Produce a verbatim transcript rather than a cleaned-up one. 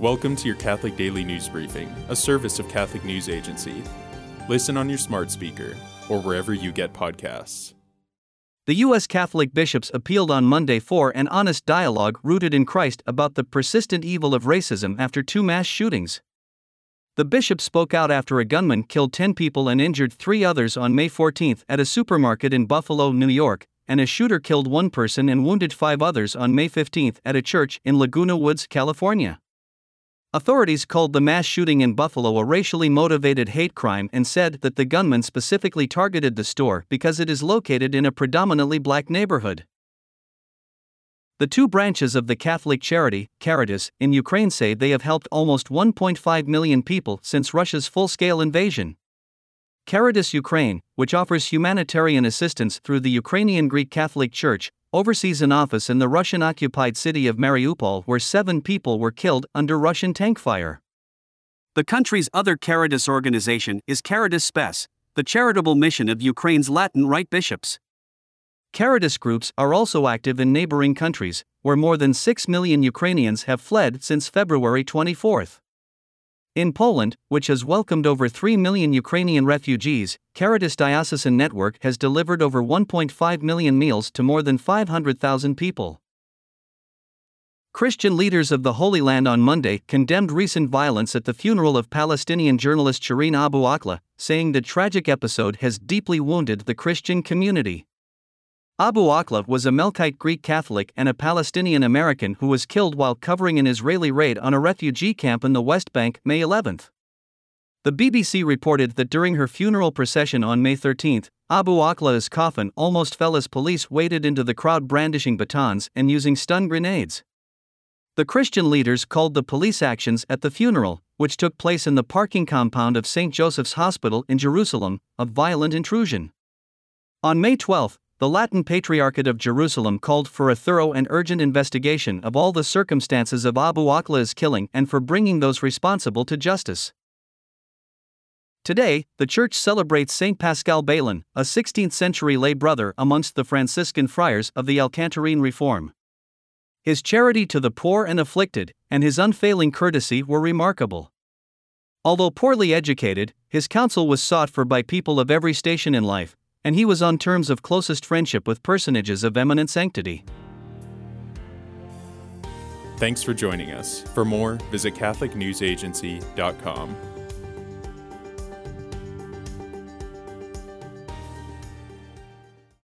Welcome to your Catholic Daily News Briefing, a service of Catholic News Agency. Listen on your smart speaker or wherever you get podcasts. The U S Catholic bishops appealed on Monday for an honest dialogue rooted in Christ about the persistent evil of racism after two mass shootings. The bishop spoke out after a gunman killed ten people and injured three others on May fourteenth at a supermarket in Buffalo, New York, and a shooter killed one person and wounded five others on May fifteenth at a church in Laguna Woods, California. Authorities called the mass shooting in Buffalo a racially motivated hate crime and said that the gunman specifically targeted the store because it is located in a predominantly black neighborhood. The two branches of the Catholic charity, Caritas, in Ukraine say they have helped almost one point five million people since Russia's full-scale invasion. Caritas Ukraine, which offers humanitarian assistance through the Ukrainian Greek Catholic Church, oversees an office in the Russian-occupied city of Mariupol where seven people were killed under Russian tank fire. The country's other Caritas organization is Caritas Spes, the charitable mission of Ukraine's Latin Rite bishops. Caritas groups are also active in neighboring countries, where more than six million Ukrainians have fled since February twenty-fourth. In Poland, which has welcomed over three million Ukrainian refugees, Caritas Diocesan Network has delivered over one point five million meals to more than five hundred thousand people. Christian leaders of the Holy Land on Monday condemned recent violence at the funeral of Palestinian journalist Shireen Abu Akleh, saying the tragic episode has deeply wounded the Christian community. Abu Akleh was a Melkite Greek Catholic and a Palestinian-American who was killed while covering an Israeli raid on a refugee camp in the West Bank May eleventh. The B B C reported that during her funeral procession on May thirteenth, Abu Akleh's coffin almost fell as police waded into the crowd brandishing batons and using stun grenades. The Christian leaders called the police actions at the funeral, which took place in the parking compound of Saint Joseph's Hospital in Jerusalem, a violent intrusion. On May twelfth, the Latin Patriarchate of Jerusalem called for a thorough and urgent investigation of all the circumstances of Abu Akleh's killing and for bringing those responsible to justice. Today, the Church celebrates Saint Pascal Baylon, a sixteenth-century lay brother amongst the Franciscan friars of the Alcantarine Reform. His charity to the poor and afflicted, and his unfailing courtesy were remarkable. Although poorly educated, his counsel was sought for by people of every station in life, and he was on terms of closest friendship with personages of eminent sanctity. Thanks for joining us. For more, visit Catholic News Agency dot com.